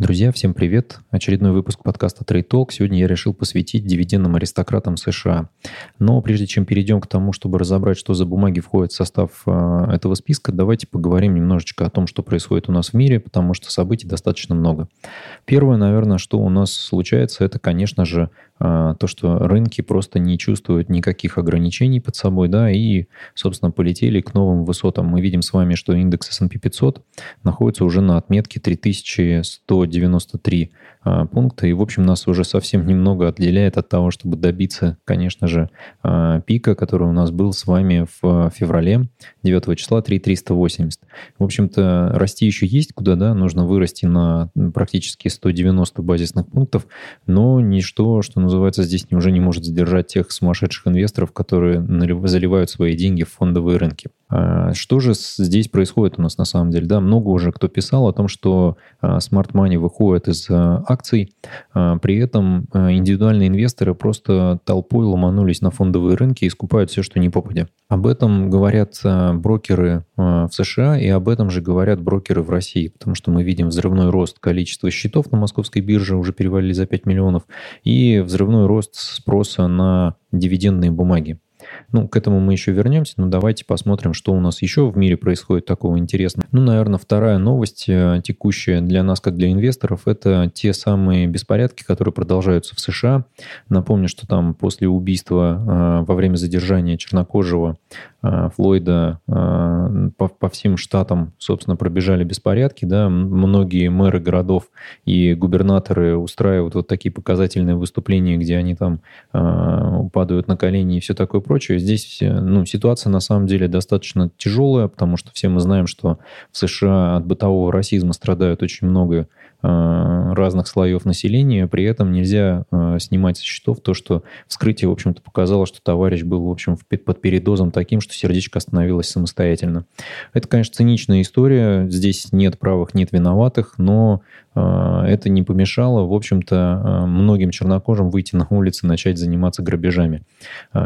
Друзья, всем привет! Очередной выпуск подкаста Trade Talk. Сегодня я решил посвятить дивидендным аристократам США. Но прежде чем перейдем к тому, чтобы разобрать, что за бумаги входит в состав этого списка, давайте поговорим немножечко о том, что происходит у нас в мире, потому что событий достаточно много. Первое, наверное, что у нас случается, это, конечно же, то, что рынки просто не чувствуют никаких ограничений под собой, да, и, собственно, полетели к новым высотам. Мы видим с вами, что индекс S&P 500 находится уже на отметке 3193 пункта, и, в общем, нас уже совсем немного отделяет от того, чтобы добиться, конечно же, пика, который у нас был с вами в феврале 9 числа 3380. В общем-то, расти еще есть куда, да, нужно вырасти на практически 190 базисных пунктов, но ничто, что называется, здесь уже не может задержать тех сумасшедших инвесторов, которые заливают свои деньги в фондовые рынки. Что же здесь происходит у нас на самом деле? Да, много уже кто писал о том, что Smart Money выходит из акций, при этом индивидуальные инвесторы просто толпой ломанулись на фондовые рынки и скупают все, что ни попадя. Об этом говорят брокеры в США и об этом же говорят брокеры в России, потому что мы видим взрывной рост количества счетов на Московской бирже, уже перевалили за 5 миллионов, и взрывной рост спроса на дивидендные бумаги. Ну, к этому мы еще вернемся, но давайте посмотрим, что у нас еще в мире происходит такого интересного. Ну, наверное, вторая новость, текущая для нас, как для инвесторов, это те самые беспорядки, которые продолжаются в США. Напомню, что там после убийства во время задержания чернокожего Флойда по всем штатам, собственно, пробежали беспорядки. Да? Многие мэры городов и губернаторы устраивают вот такие показательные выступления, где они там падают на колени и все такое прочее. Здесь ситуация на самом деле достаточно тяжелая, потому что все мы знаем, что в США от бытового расизма страдают очень много разных слоев населения, при этом нельзя снимать со счетов то, что вскрытие, в общем-то, показало, что товарищ был, в общем, под передозом таким, что сердечко остановилось самостоятельно. Это, конечно, циничная история, здесь нет правых, нет виноватых, но это не помешало, в общем-то, многим чернокожим выйти на улицы, начать заниматься грабежами,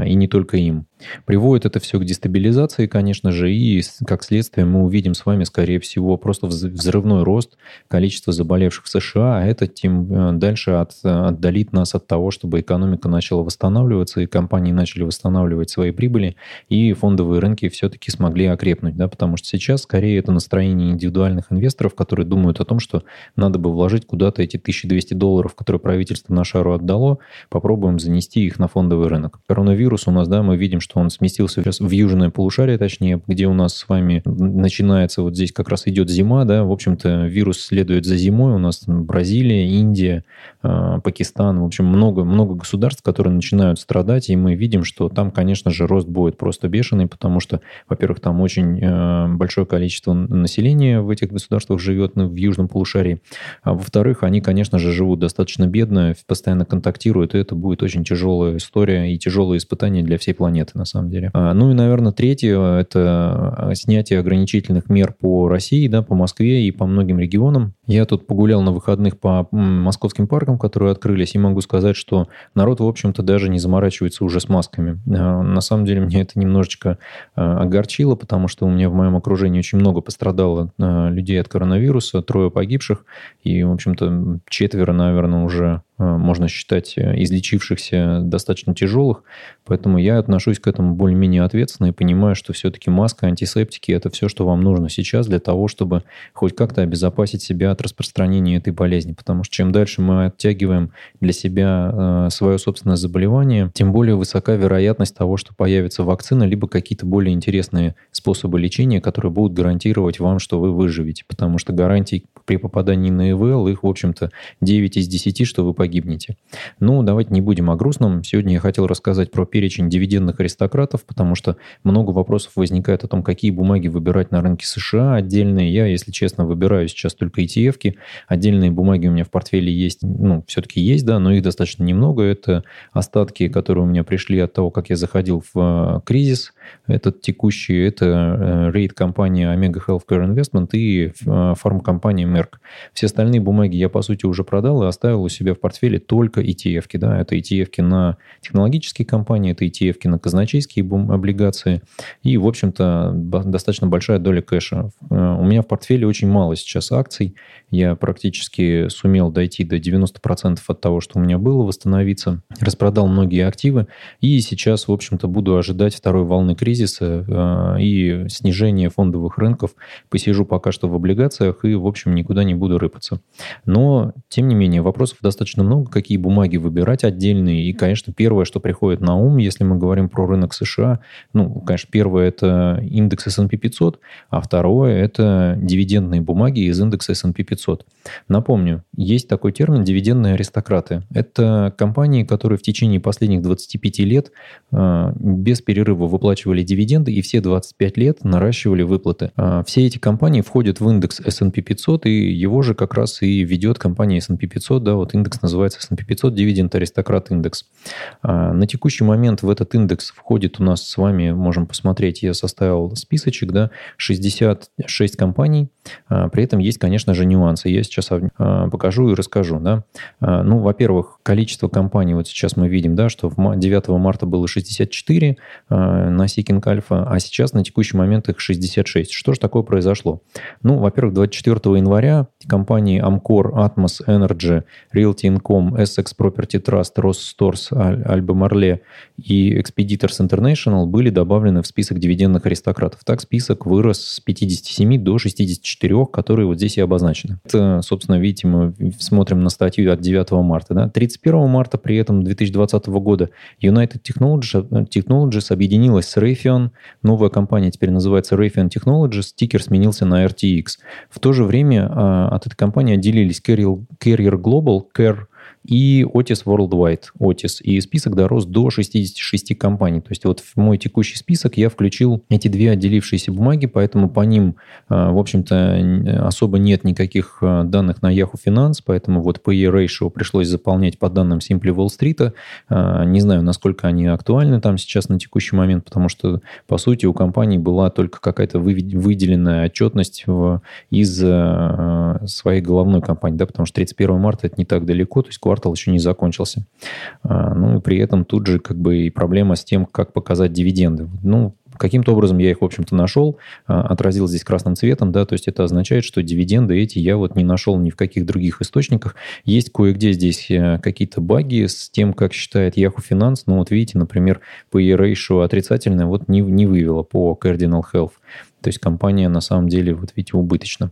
и не только им. Приводит это все к дестабилизации, конечно же, и, как следствие, мы увидим с вами, скорее всего, просто взрывной рост количества заболевших в США, а это тем дальше отдалит нас от того, чтобы экономика начала восстанавливаться, и компании начали восстанавливать свои прибыли, и фондовые рынки все-таки смогли окрепнуть, да, потому что сейчас, скорее, это настроение индивидуальных инвесторов, которые думают о том, что надо бы вложить куда-то эти $1200, которые правительство на шару отдало, попробуем занести их на фондовый рынок. Коронавирус у нас, да, мы видим, что он сместился в южное полушарие, точнее, где у нас с вами начинается, вот здесь как раз идет зима, да, в общем-то, вирус следует за зимой, у нас Бразилия, Индия, Пакистан, в общем, много государств, которые начинают страдать, и мы видим, что там, конечно же, рост будет просто бешеный, потому что, во-первых, там очень большое количество населения в этих государствах живет в южном полушарии, а во-вторых, они, конечно же, живут достаточно бедно, постоянно контактируют, и это будет очень тяжелая история и тяжелые испытания для всей планеты, на самом деле. Ну и, наверное, третье – это снятие ограничительных мер по России, да, по Москве и по многим регионам. Я тут погулял на выходных по московским паркам, которые открылись, и могу сказать, что народ, в общем-то, даже не заморачивается уже с масками. На самом деле, меня это немножечко огорчило, потому что у меня в моем окружении очень много пострадало людей от коронавируса, 3 погибших, и, в общем-то, 4, наверное, уже можно считать излечившихся достаточно тяжелых, поэтому я отношусь к этому более-менее ответственно и понимаю, что все-таки маска, антисептики – это все, что вам нужно сейчас для того, чтобы хоть как-то обезопасить себя от распространения этой болезни, потому что чем дальше мы оттягиваем для себя свое собственное заболевание, тем более высока вероятность того, что появится вакцина, либо какие-то более интересные способы лечения, которые будут гарантировать вам, что вы выживете, потому что гарантий при попадании на ИВЛ их, в общем-то, 9 из 10, что вы погибнете. Ну, давайте не будем о грустном. Сегодня я хотел рассказать про перечень дивидендных аристократов, потому что много вопросов возникает о том, какие бумаги выбирать на рынке США отдельные. Я, если честно, выбираю сейчас только ETF-ки. Отдельные бумаги у меня в портфеле есть, все-таки есть, да, но их достаточно немного. Это остатки, которые у меня пришли от того, как я заходил в кризис. Этот текущий, это рейд-компания Omega Healthcare Investment и фармкомпания Merck. Все остальные бумаги я, по сути, уже продал и оставил у себя в портфеле только ETF-ки. Да? Это ETF-ки на технологические компании, это ETF-ки на казначейские облигации. И, в общем-то, достаточно большая доля кэша. У меня в портфеле очень мало сейчас акций. Я практически сумел дойти до 90% от того, что у меня было, восстановиться. Распродал многие активы. И сейчас, в общем-то, буду ожидать второй волны кризиса и снижения фондовых рынков. Посижу пока что в облигациях и, в общем, никуда не буду рыпаться. Но, тем не менее, вопросов достаточно много. Какие бумаги выбирать отдельные? И, конечно, первое, что приходит на ум, если мы говорим про рынок США, ну, конечно, первое – это индекс S&P 500, а второе – это дивидендные бумаги из индекса S&P 500. Напомню, есть такой термин «дивидендные аристократы». Это компании, которые в течение последних 25 лет без перерыва выплачивали дивиденды и все 25 лет наращивали выплаты. Все эти компании входят в индекс S&P 500, и его же как раз и ведет компания S&P 500. Да, вот индекс называется S&P 500 Dividend Aristocrats Index. На текущий момент в этот индекс входит у нас с вами, можем посмотреть, я составил списочек, да, 66 компаний. При этом есть, конечно же, нюансы. Я сейчас покажу и расскажу. Да? Ну, во-первых, количество компаний, вот сейчас мы видим, да, что 9 марта было 64 на Seeking Alpha, а сейчас на текущий момент их 66. Что же такое произошло? Ну, во-первых, 24 января компании Amcor, Atmos Energy, Realty Income, SX Property Trust, Ross Stores, Albemarle и Expeditors International были добавлены в список дивидендных аристократов. Так, список вырос с 57 до 64, которые вот здесь и обозначены. Это, собственно, видите, мы смотрим на статью от 9 марта. Да? 31 марта при этом 2020 года United Technologies объединилась с Raytheon. Новая компания теперь называется Raytheon Technologies. Тикер сменился на RTX. В то же время от этой компании отделились Carrier Global, Care и Otis Worldwide, Otis. И список дорос до 66 компаний. То есть вот в мой текущий список я включил эти две отделившиеся бумаги, поэтому по ним, в общем-то, особо нет никаких данных на Yahoo Finance, поэтому вот PE ratio пришлось заполнять по данным Simply Wall Street. Не знаю, насколько они актуальны там сейчас на текущий момент, потому что, по сути, у компании была только какая-то выделенная отчетность из своей головной компании, да, потому что 31 марта это не так далеко, то есть квартал еще не закончился. Ну и при этом тут же как бы и проблема с тем, как показать дивиденды. Ну, каким-то образом я их, в общем-то, нашел, отразил здесь красным цветом, да, то есть это означает, что дивиденды эти я вот не нашел ни в каких других источниках. Есть кое-где здесь какие-то баги с тем, как считает Yahoo Finance, но вот видите, например, PE ratio отрицательное вот не вывело по Cardinal Health. То есть компания на самом деле, вот видите, убыточна.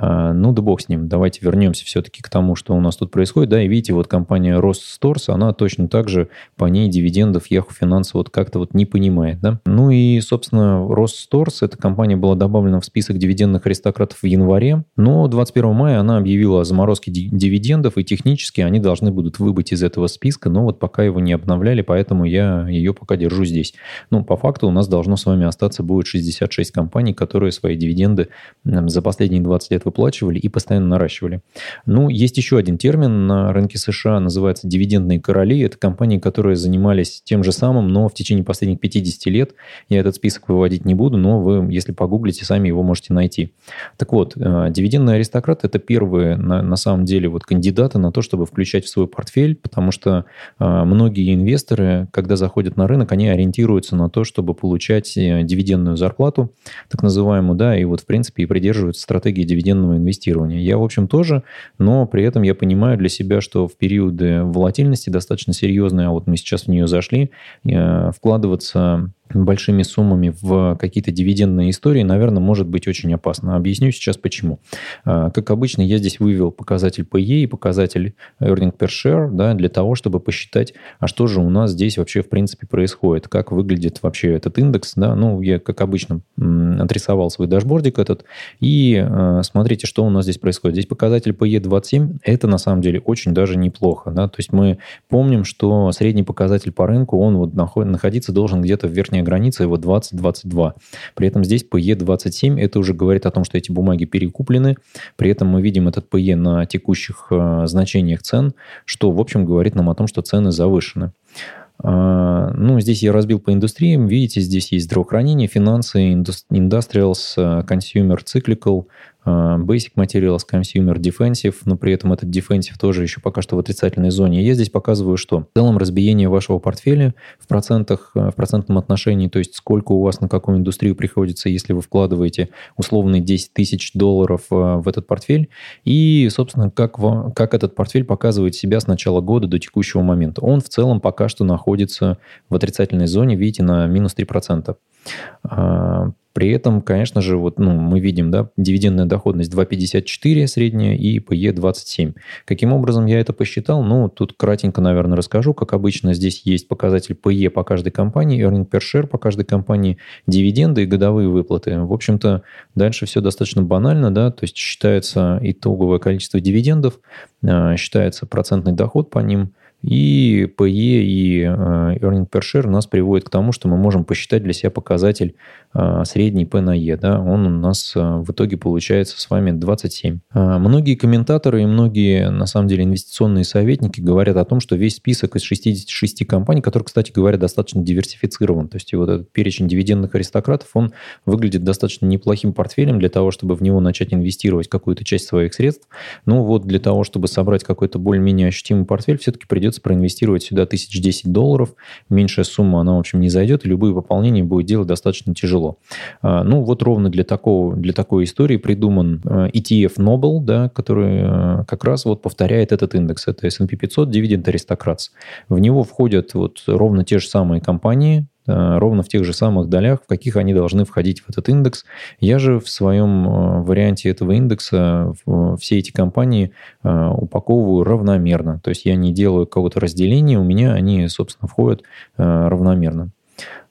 Ну да бог с ним, давайте вернемся все-таки к тому, что у нас тут происходит. Да, и видите, вот компания Ross Stores, она точно так же, по ней дивидендов Yahoo Finance вот как-то вот не понимает. Да? Ну и, собственно, Ross Stores, эта компания была добавлена в список дивидендных аристократов в январе, но 21 мая она объявила о заморозке дивидендов, и технически они должны будут выбыть из этого списка, но вот пока его не обновляли, поэтому я ее пока держу здесь. Ну, по факту у нас должно с вами остаться будет 66 компаний, которые свои дивиденды за последние 20 лет выплачивали и постоянно наращивали. Ну, есть еще один термин на рынке США, называется дивидендные короли. Это компании, которые занимались тем же самым, но в течение последних 50 лет. Я этот список выводить не буду, но вы, если погуглите, сами его можете найти. Так вот, дивидендные аристократы – это первые, на самом деле, вот кандидаты на то, чтобы включать в свой портфель, потому что многие инвесторы, когда заходят на рынок, они ориентируются на то, чтобы получать дивидендную зарплату, так называемую, да, и вот, в принципе, и придерживаются стратегии дивидендного инвестирования. Я, в общем, тоже, но при этом я понимаю для себя, что в периоды волатильности достаточно серьезные, а вот мы сейчас в нее зашли, вкладываться большими суммами в какие-то дивидендные истории, наверное, может быть очень опасно. Объясню сейчас почему. Как обычно, я здесь вывел показатель PE и показатель earning per share, да, для того, чтобы посчитать, а что же у нас здесь вообще в принципе происходит, как выглядит вообще этот индекс. Да? Ну, я, как обычно, отрисовал свой дашбордик этот. И смотрите, что у нас здесь происходит. Здесь показатель PE 27, это на самом деле очень даже неплохо. Да? То есть мы помним, что средний показатель по рынку, он вот находиться должен где-то в верхней граница его 20-22. При этом здесь PE 27, это уже говорит о том, что эти бумаги перекуплены. При этом мы видим этот PE на текущих значениях цен, что, в общем, говорит нам о том, что цены завышены. Ну, здесь я разбил по индустриям. Видите, здесь есть здравоохранение, финансы, industrials, consumer, cyclical, Basic Materials, Consumer, Defensive, но при этом этот Defensive тоже еще пока что в отрицательной зоне. Я здесь показываю, что в целом разбиение вашего портфеля в процентах, в процентном отношении, то есть сколько у вас на какую индустрию приходится, если вы вкладываете условные $10 тысяч в этот портфель, и, собственно, как этот портфель показывает себя с начала года до текущего момента. Он в целом пока что находится в отрицательной зоне, видите, на минус 3%. При этом, конечно же, вот, мы видим, да, дивидендная доходность 2,54 средняя и PE 27. Каким образом я это посчитал? Тут кратенько, наверное, расскажу. Как обычно, здесь есть показатель PE по каждой компании, earning per share по каждой компании, дивиденды и годовые выплаты. В общем-то, дальше все достаточно банально, да, то есть считается итоговое количество дивидендов, считается процентный доход по ним, и PE, и earning per share нас приводит к тому, что мы можем посчитать для себя показатель средний P на E. Да? Он у нас в итоге получается с вами 27. Многие комментаторы и многие, на самом деле, инвестиционные советники говорят о том, что весь список из 66 компаний, который, кстати говоря, достаточно диверсифицирован, то есть вот этот перечень дивидендных аристократов, он выглядит достаточно неплохим портфелем для того, чтобы в него начать инвестировать какую-то часть своих средств. Но вот для того, чтобы собрать какой-то более-менее ощутимый портфель, все-таки придется проинвестировать сюда $1010. Меньшая сумма, она, в общем, не зайдет, и любые пополнения будет делать достаточно тяжело. Вот ровно для такой истории придуман ETF Noble, да, который как раз вот повторяет этот индекс. Это S&P 500 Dividend Aristocrats. В него входят вот ровно те же самые компании, ровно в тех же самых долях, в каких они должны входить в этот индекс. Я же в своем варианте этого индекса все эти компании упаковываю равномерно. То есть я не делаю какого-то разделения, у меня они, собственно, входят равномерно.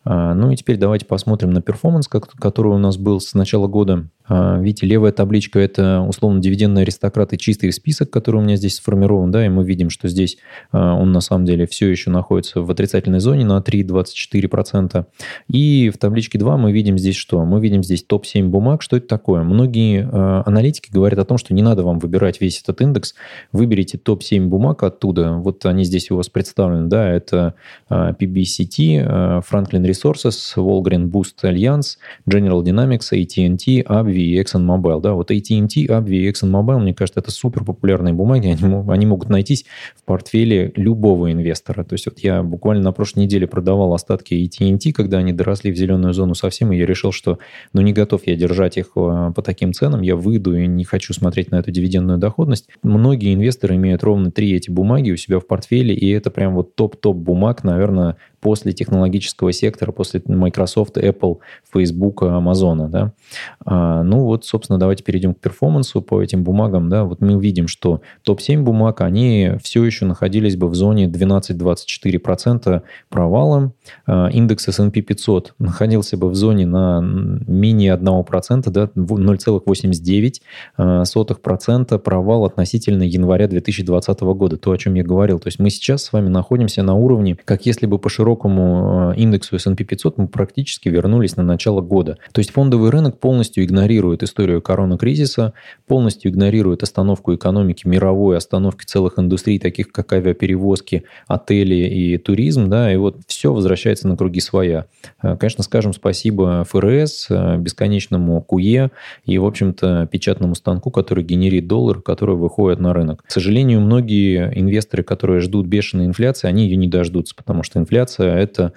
И теперь давайте посмотрим на перформанс, который у нас был с начала года. Видите, левая табличка – это, условно, дивидендные аристократы, чистый список, который у меня здесь сформирован, да, и мы видим, что здесь он, на самом деле, все еще находится в отрицательной зоне на 3,24%. И в табличке 2 мы видим здесь что? Мы видим здесь топ-7 бумаг. Что это такое? Многие аналитики говорят о том, что не надо вам выбирать весь этот индекс, выберите топ-7 бумаг оттуда. Вот они здесь у вас представлены, да, это PBCT, Франклин Resources, Walgreen Boost Alliance, General Dynamics, AT&T, AbbVie и Exxon Mobil. Да, вот AT&T, AbbVie и Exxon Mobil, мне кажется, это супер популярные бумаги, они могут найтись в портфеле любого инвестора. То есть вот я буквально на прошлой неделе продавал остатки AT&T, когда они доросли в зеленую зону совсем, и я решил, что не готов я держать их по таким ценам, я выйду и не хочу смотреть на эту дивидендную доходность. Многие инвесторы имеют ровно 3 эти бумаги у себя в портфеле, и это прям вот топ-топ бумаг, наверное, после технологического сектора, после Microsoft, Apple, Facebook, Amazon. Да? Собственно, давайте перейдем к перформансу по этим бумагам. Да? Вот мы видим, что топ-7 бумаг, они все еще находились бы в зоне 12-24% провала. Индекс S&P 500 находился бы в зоне на менее 1%, да? 0,89% провал относительно января 2020 года, то, о чем я говорил. То есть мы сейчас с вами находимся на уровне, как если бы по широкому индексу S&P 500 мы практически вернулись на начало года. То есть фондовый рынок полностью игнорирует историю коронакризиса, полностью игнорирует остановку экономики мировой, остановки целых индустрий, таких как авиаперевозки, отели и туризм, да, и вот все возвращается на круги своя. Конечно, скажем спасибо ФРС, бесконечному QE и, в общем-то, печатному станку, который генерит доллар, который выходит на рынок. К сожалению, многие инвесторы, которые ждут бешеной инфляции, они ее не дождутся, потому что инфляция – это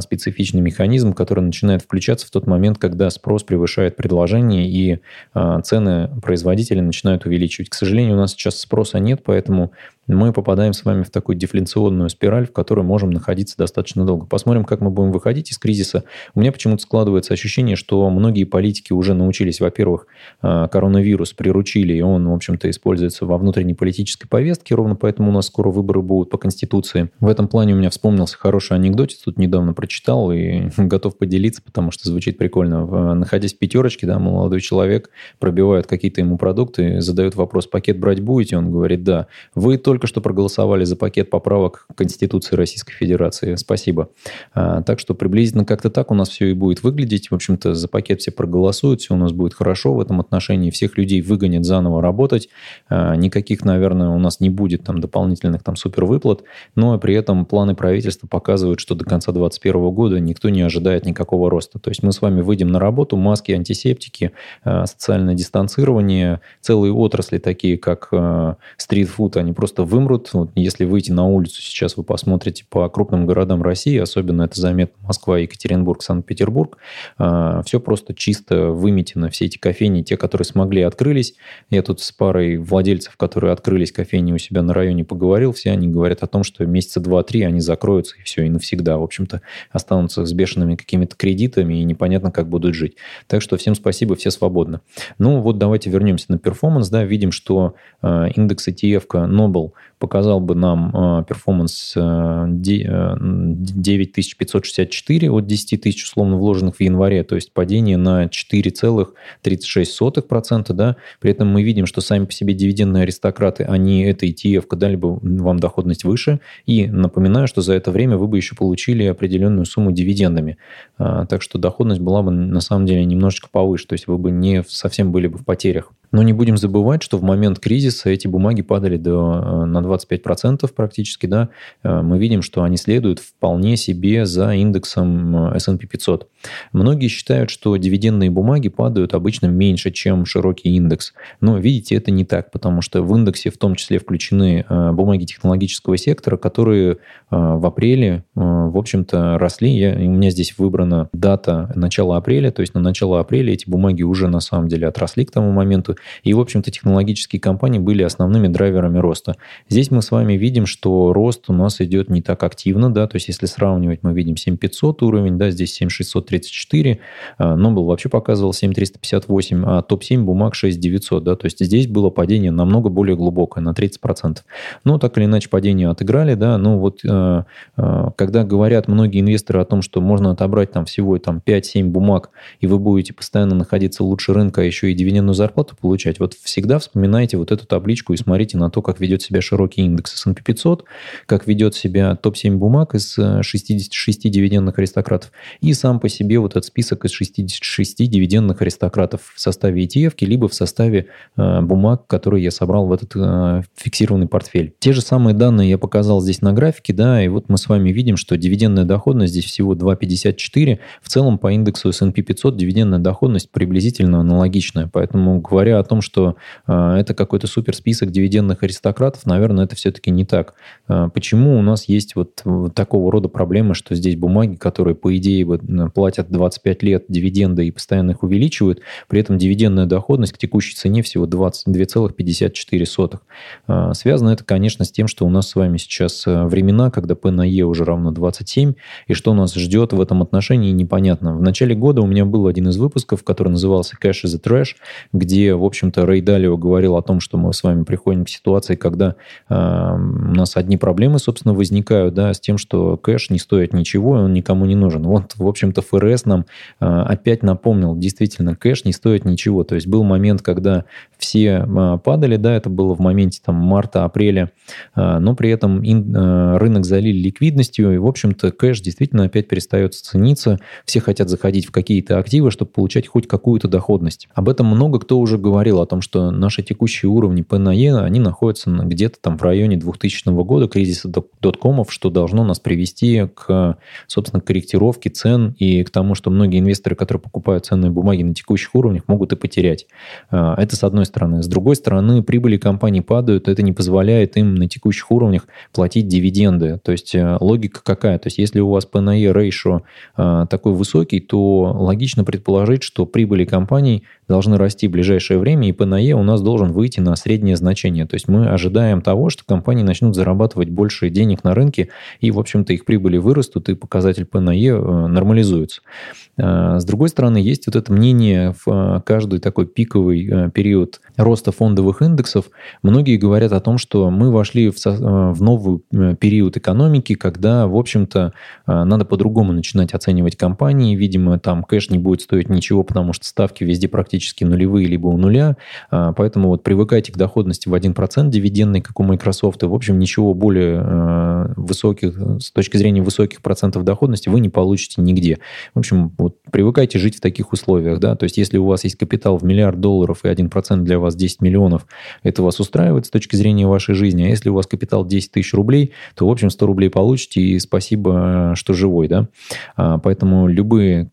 специфичный механизм, который начинает включаться в тот момент, когда спрос превышает предложение, и цены производителей начинают увеличивать. К сожалению, у нас сейчас спроса нет, поэтому мы попадаем с вами в такую дефляционную спираль, в которой можем находиться достаточно долго. Посмотрим, как мы будем выходить из кризиса. У меня почему-то складывается ощущение, что многие политики уже научились, во-первых, коронавирус приручили, и он, в общем-то, используется во внутренней политической повестке, ровно поэтому у нас скоро выборы будут по Конституции. В этом плане у меня вспомнился хороший анекдотик, тут недавно прочитал и готов поделиться, потому что звучит прикольно. Находясь в пятерочке, да, молодой человек пробивает какие-то ему продукты, задает вопрос: пакет брать будете? Он говорит: да. Вы только только что проголосовали за пакет поправок к Конституции Российской Федерации. Спасибо. Так что приблизительно как-то так у нас все и будет выглядеть. В общем-то, за пакет все проголосуют, все у нас будет хорошо в этом отношении. Всех людей выгонят заново работать. Никаких, наверное, у нас не будет там дополнительных там супервыплат. Но при этом планы правительства показывают, что до конца 2021 года никто не ожидает никакого роста. То есть мы с вами выйдем на работу, маски, антисептики, социальное дистанцирование, целые отрасли, такие как стритфуд, они просто вымрут. Вот если выйти на улицу сейчас, вы посмотрите по крупным городам России, особенно это заметно Москва, Екатеринбург, Санкт-Петербург, все просто чисто выметено. Все эти кофейни, те, которые смогли, открылись. Я тут с парой владельцев, которые открылись кофейни у себя на районе, поговорил. Все они говорят о том, что месяца 2-3 они закроются, и все, и навсегда. В общем-то, останутся с бешеными какими-то кредитами, и непонятно, как будут жить. Так что всем спасибо, все свободны. Ну вот давайте вернемся на перформанс. Да, видим, что индекс ETF-ка Noble показал бы нам перформанс 9564 от 10 тысяч условно вложенных в январе, то есть падение на 4,36%. Да? При этом мы видим, что сами по себе дивидендные аристократы, они, это ETF-ка, дали бы вам доходность выше. И напоминаю, что за это время вы бы еще получили определенную сумму дивидендами. Так что доходность была бы на самом деле немножечко повыше, то есть вы бы не совсем были бы в потерях. Но не будем забывать, что в момент кризиса эти бумаги падали на 25% практически. Да? Мы видим, что они следуют вполне себе за индексом S&P 500. Многие считают, что дивидендные бумаги падают обычно меньше, чем широкий индекс. Но, видите, это не так, потому что в индексе в том числе включены бумаги технологического сектора, которые в апреле, в общем-то, росли. У меня здесь выбрана дата начала апреля, то есть на начало апреля эти бумаги уже на самом деле отросли к тому моменту. И, в общем-то, технологические компании были основными драйверами роста. Здесь мы с вами видим, что рост у нас идет не так активно, да, то есть если сравнивать, мы видим 7500 уровень, да, здесь 7634, Noble вообще показывал 7358, а топ-7 бумаг 6900, да, то есть здесь было падение намного более глубокое, на 30%. Но так или иначе падение отыграли, да, но вот когда говорят многие инвесторы о том, что можно отобрать там всего там 5-7 бумаг, и вы будете постоянно находиться лучше рынка, а еще и дивидендную зарплату получать. Вот всегда вспоминайте вот эту табличку и смотрите на то, как ведет себя широкий индекс S&P 500, как ведет себя топ-7 бумаг из 66 дивидендных аристократов и сам по себе вот этот список из 66 дивидендных аристократов в составе ETF-ки, либо в составе бумаг, которые я собрал в этот фиксированный портфель. Те же самые данные я показал здесь на графике, да, и вот мы с вами видим, что дивидендная доходность здесь всего 2,54. В целом по индексу S&P 500 дивидендная доходность приблизительно аналогичная, поэтому говоря о том, что это какой-то супер список дивидендных аристократов, наверное, это все-таки не так. Почему у нас есть вот такого рода проблемы, что здесь бумаги, которые, по идее, платят 25 лет дивиденды и постоянно их увеличивают, при этом дивидендная доходность к текущей цене всего 22,54. Связано это, конечно, с тем, что у нас с вами сейчас времена, когда P на E уже равно 27, и что нас ждет в этом отношении, непонятно. В начале года у меня был один из выпусков, который назывался «Cash is a Trash», где, в общем-то, Рэй Далио говорил о том, что мы с вами приходим к ситуации, когда у нас одни проблемы, собственно, возникают, да, с тем, что кэш не стоит ничего, и он никому не нужен. Вот, в общем-то, ФРС нам опять напомнил, действительно, кэш не стоит ничего. То есть был момент, когда все падали, да, это было в моменте там марта-апреля, но при этом рынок залили ликвидностью, и, в общем-то, кэш действительно опять перестает цениться. Все хотят заходить в какие-то активы, чтобы получать хоть какую-то доходность. Об этом много кто уже говорил о том, что наши текущие уровни P на E, они находятся где-то там в районе 2000 года, кризиса доткомов, что должно нас привести к, собственно, корректировке цен и к тому, что многие инвесторы, которые покупают ценные бумаги на текущих уровнях, могут и потерять. Это с одной стороны. С другой стороны, прибыли компаний падают, это не позволяет им на текущих уровнях платить дивиденды. То есть логика какая? То есть если у вас P на E ratio такой высокий, то логично предположить, что прибыли компаний должны расти в ближайшее время, и P на E у нас должен выйти на среднее значение. То есть мы ожидаем того, что компании начнут зарабатывать больше денег на рынке, и, в общем-то, их прибыли вырастут, и показатель P на E нормализуется. С другой стороны, есть вот это мнение в каждый такой пиковый период роста фондовых индексов. Многие говорят о том, что мы вошли в новый период экономики, когда, в общем-то, надо по-другому начинать оценивать компании. Видимо, там кэш не будет стоить ничего, потому что ставки везде практически практически нулевые, либо у нуля. Поэтому вот привыкайте к доходности в 1% дивидендной, как у Microsoft. И, в общем, ничего более высоких, с точки зрения высоких процентов доходности, вы не получите нигде. В общем, вот привыкайте жить в таких условиях. Да? То есть, если у вас есть капитал в $1 миллиард и 1% для вас 10 миллионов, это вас устраивает с точки зрения вашей жизни. А если у вас капитал 10 тысяч рублей, то, в общем, 100 рублей получите и спасибо, что живой. Да? Поэтому любые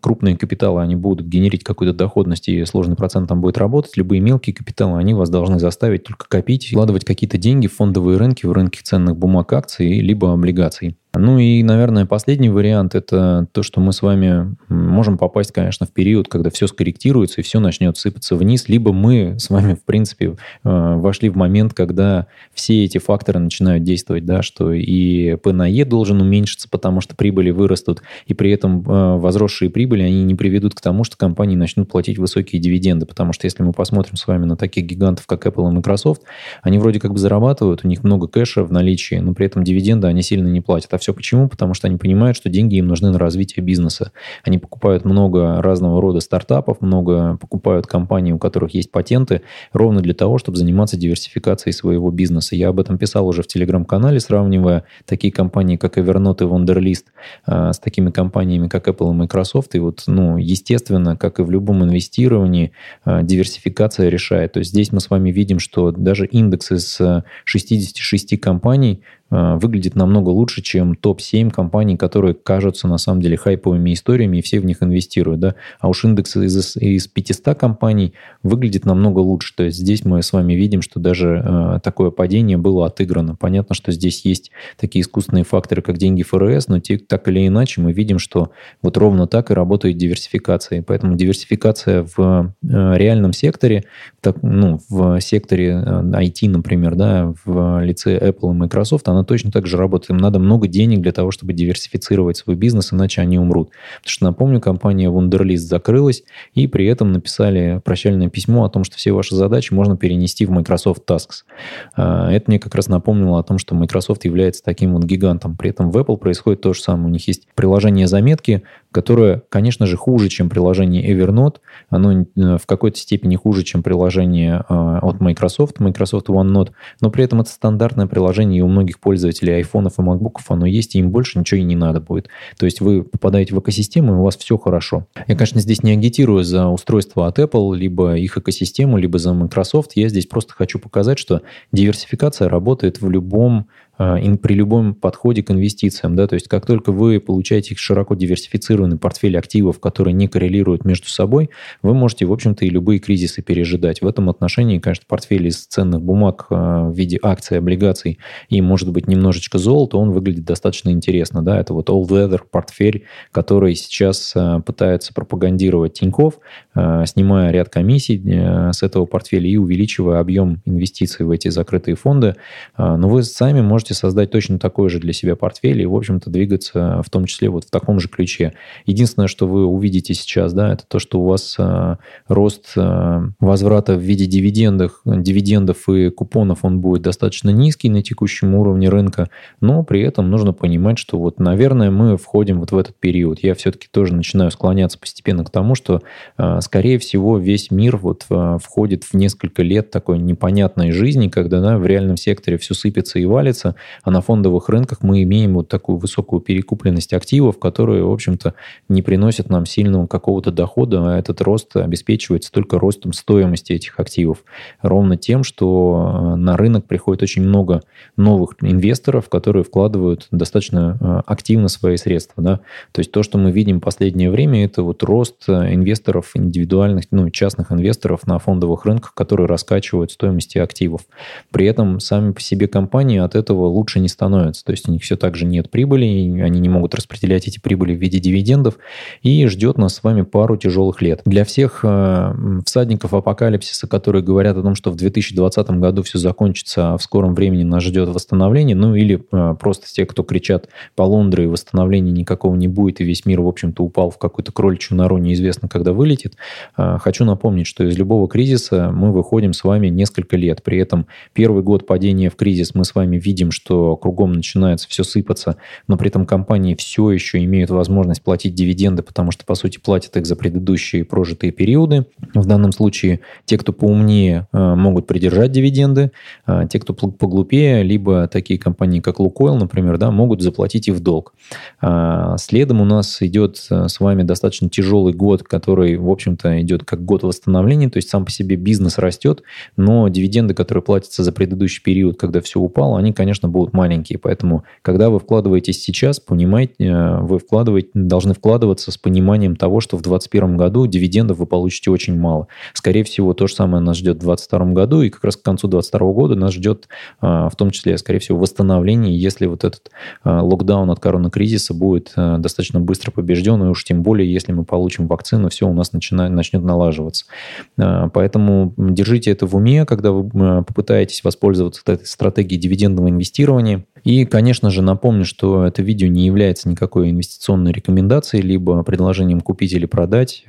крупные капиталы, они будут генерить какую-то доходность, и сложный процент там будет работать. Любые мелкие капиталы, они вас должны заставить только копить, вкладывать какие-то деньги в фондовые рынки, в рынки ценных бумаг, акций, либо облигаций. Ну и, наверное, последний вариант – это то, что мы с вами можем попасть, конечно, в период, когда все скорректируется и все начнет сыпаться вниз, либо мы с вами, в принципе, вошли в момент, когда все эти факторы начинают действовать, да, что и ПНЕ должен уменьшиться, потому что прибыли вырастут, и при этом возросшие прибыли, они не приведут к тому, что компании начнут платить высокие дивиденды, потому что если мы посмотрим с вами на таких гигантов, как Apple и Microsoft, они вроде как бы зарабатывают, у них много кэша в наличии, но при этом дивиденды они сильно не платят. Все почему? Потому что они понимают, что деньги им нужны на развитие бизнеса. Они покупают много разного рода стартапов, много покупают компаний, у которых есть патенты, ровно для того, чтобы заниматься диверсификацией своего бизнеса. Я об этом писал уже в Telegram-канале, сравнивая такие компании, как Evernote и Wonderlist, с такими компаниями, как Apple и Microsoft. И вот, естественно, как и в любом инвестировании, диверсификация решает. То есть здесь мы с вами видим, что даже индекс из 66 компаний выглядит намного лучше, чем топ-7 компаний, которые кажутся на самом деле хайповыми историями, и все в них инвестируют. Да? А уж индекс из 500 компаний выглядит намного лучше. То есть здесь мы с вами видим, что даже такое падение было отыграно. Понятно, что здесь есть такие искусственные факторы, как деньги ФРС, но так или иначе мы видим, что вот ровно так и работает диверсификация. И поэтому диверсификация в реальном секторе, в секторе IT, например, да, в лице Apple и Microsoft, она точно так же работает. Им надо много денег для того, чтобы диверсифицировать свой бизнес, иначе они умрут. Потому что, напомню, компания Wunderlist закрылась, и при этом написали прощальное письмо о том, что все ваши задачи можно перенести в Microsoft Tasks. Это мне как раз напомнило о том, что Microsoft является таким вот гигантом. При этом в Apple происходит то же самое. У них есть приложение заметки, которое, конечно же, хуже, чем приложение Evernote. Оно в какой-то степени хуже, чем приложение от Microsoft OneNote. Но при этом это стандартное приложение, и у многих пользователей айфонов и макбуков оно есть, и им больше ничего и не надо будет. То есть вы попадаете в экосистему, и у вас все хорошо. Я, конечно, здесь не агитирую за устройство от Apple, либо их экосистему, либо за Microsoft. Я здесь просто хочу показать, что диверсификация работает при любом подходе к инвестициям. Да? То есть как только вы получаете широко диверсифицированный портфель активов, которые не коррелируют между собой, вы можете, в общем-то, и любые кризисы пережидать. В этом отношении, конечно, портфель из ценных бумаг в виде акций, облигаций и, может быть, немножечко золота, он выглядит достаточно интересно. Да? Это вот all-weather портфель, который сейчас пытается пропагандировать Тинькофф, снимая ряд комиссий с этого портфеля и увеличивая объем инвестиций в эти закрытые фонды. Но вы сами можете создать точно такой же для себя портфель и, в общем-то, двигаться в том числе вот в таком же ключе. Единственное, что вы увидите сейчас, да, это то, что у вас рост возврата в виде дивидендов и купонов, он будет достаточно низкий на текущем уровне рынка, но при этом нужно понимать, что вот, наверное, мы входим вот в этот период. Я все-таки тоже начинаю склоняться постепенно к тому, что, скорее всего, весь мир вот входит в несколько лет такой непонятной жизни, когда в реальном секторе все сыпется и валится, а на фондовых рынках мы имеем вот такую высокую перекупленность активов, которые, в общем-то, не приносят нам сильного какого-то дохода, а этот рост обеспечивается только ростом стоимости этих активов. Ровно тем, что на рынок приходит очень много новых инвесторов, которые вкладывают достаточно активно свои средства. Да? То есть то, что мы видим в последнее время, это вот рост инвесторов индивидуальных, частных инвесторов на фондовых рынках, которые раскачивают стоимости активов. При этом сами по себе компании от этого лучше не становится. То есть у них все так же нет прибыли, они не могут распределять эти прибыли в виде дивидендов, и ждет нас с вами пару тяжелых лет. Для всех всадников апокалипсиса, которые говорят о том, что в 2020 году все закончится, а в скором времени нас ждет восстановление, или просто те, кто кричат по Лондону, и восстановления никакого не будет, и весь мир, в общем-то, упал в какую-то кроличью нору, неизвестно, когда вылетит. Хочу напомнить, что из любого кризиса мы выходим с вами несколько лет. При этом первый год падения в кризис мы с вами видим, что кругом начинается все сыпаться, но при этом компании все еще имеют возможность платить дивиденды, потому что, по сути, платят их за предыдущие прожитые периоды. В данном случае те, кто поумнее, могут придержать дивиденды, те, кто поглупее, либо такие компании, как Лукойл, например, да, могут заплатить и в долг. Следом у нас идет с вами достаточно тяжелый год, который, в общем-то, идет как год восстановления, то есть сам по себе бизнес растет, но дивиденды, которые платятся за предыдущий период, когда все упало, они, конечно, будут маленькие. Поэтому, когда вы вкладываетесь сейчас, понимаете, вы должны вкладываться с пониманием того, что в 2021 году дивидендов вы получите очень мало. Скорее всего, то же самое нас ждет в 2022 году, и как раз к концу 2022 года нас ждет, в том числе, скорее всего, восстановление, если вот этот локдаун от коронакризиса будет достаточно быстро побежден, и уж тем более, если мы получим вакцину, все у нас начнет налаживаться. Поэтому держите это в уме, когда вы попытаетесь воспользоваться этой стратегией дивидендного инвестирования. И, конечно же, напомню, что это видео не является никакой инвестиционной рекомендацией, либо предложением купить или продать.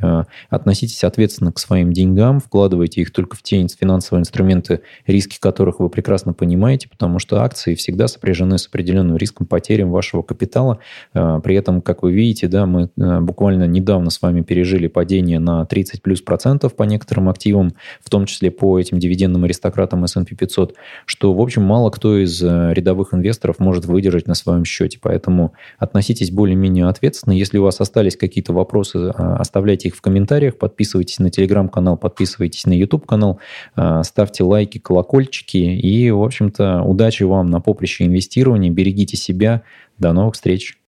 Относитесь ответственно к своим деньгам, вкладывайте их только в те финансовые инструменты, риски которых вы прекрасно понимаете, потому что акции всегда сопряжены с определенным риском потери вашего капитала. При этом, как вы видите, да, мы буквально недавно с вами пережили падение на 30+% по некоторым активам, в том числе по этим дивидендным аристократам S&P 500, что, в общем, мало кто из рядовых инвесторов может выдержать на своем счете. Поэтому относитесь более-менее ответственно. Если у вас остались какие-то вопросы, оставляйте их в комментариях, подписывайтесь на телеграм-канал, подписывайтесь на YouTube-канал, ставьте лайки, колокольчики и, в общем-то, удачи вам на поприще инвестирования, берегите себя, до новых встреч!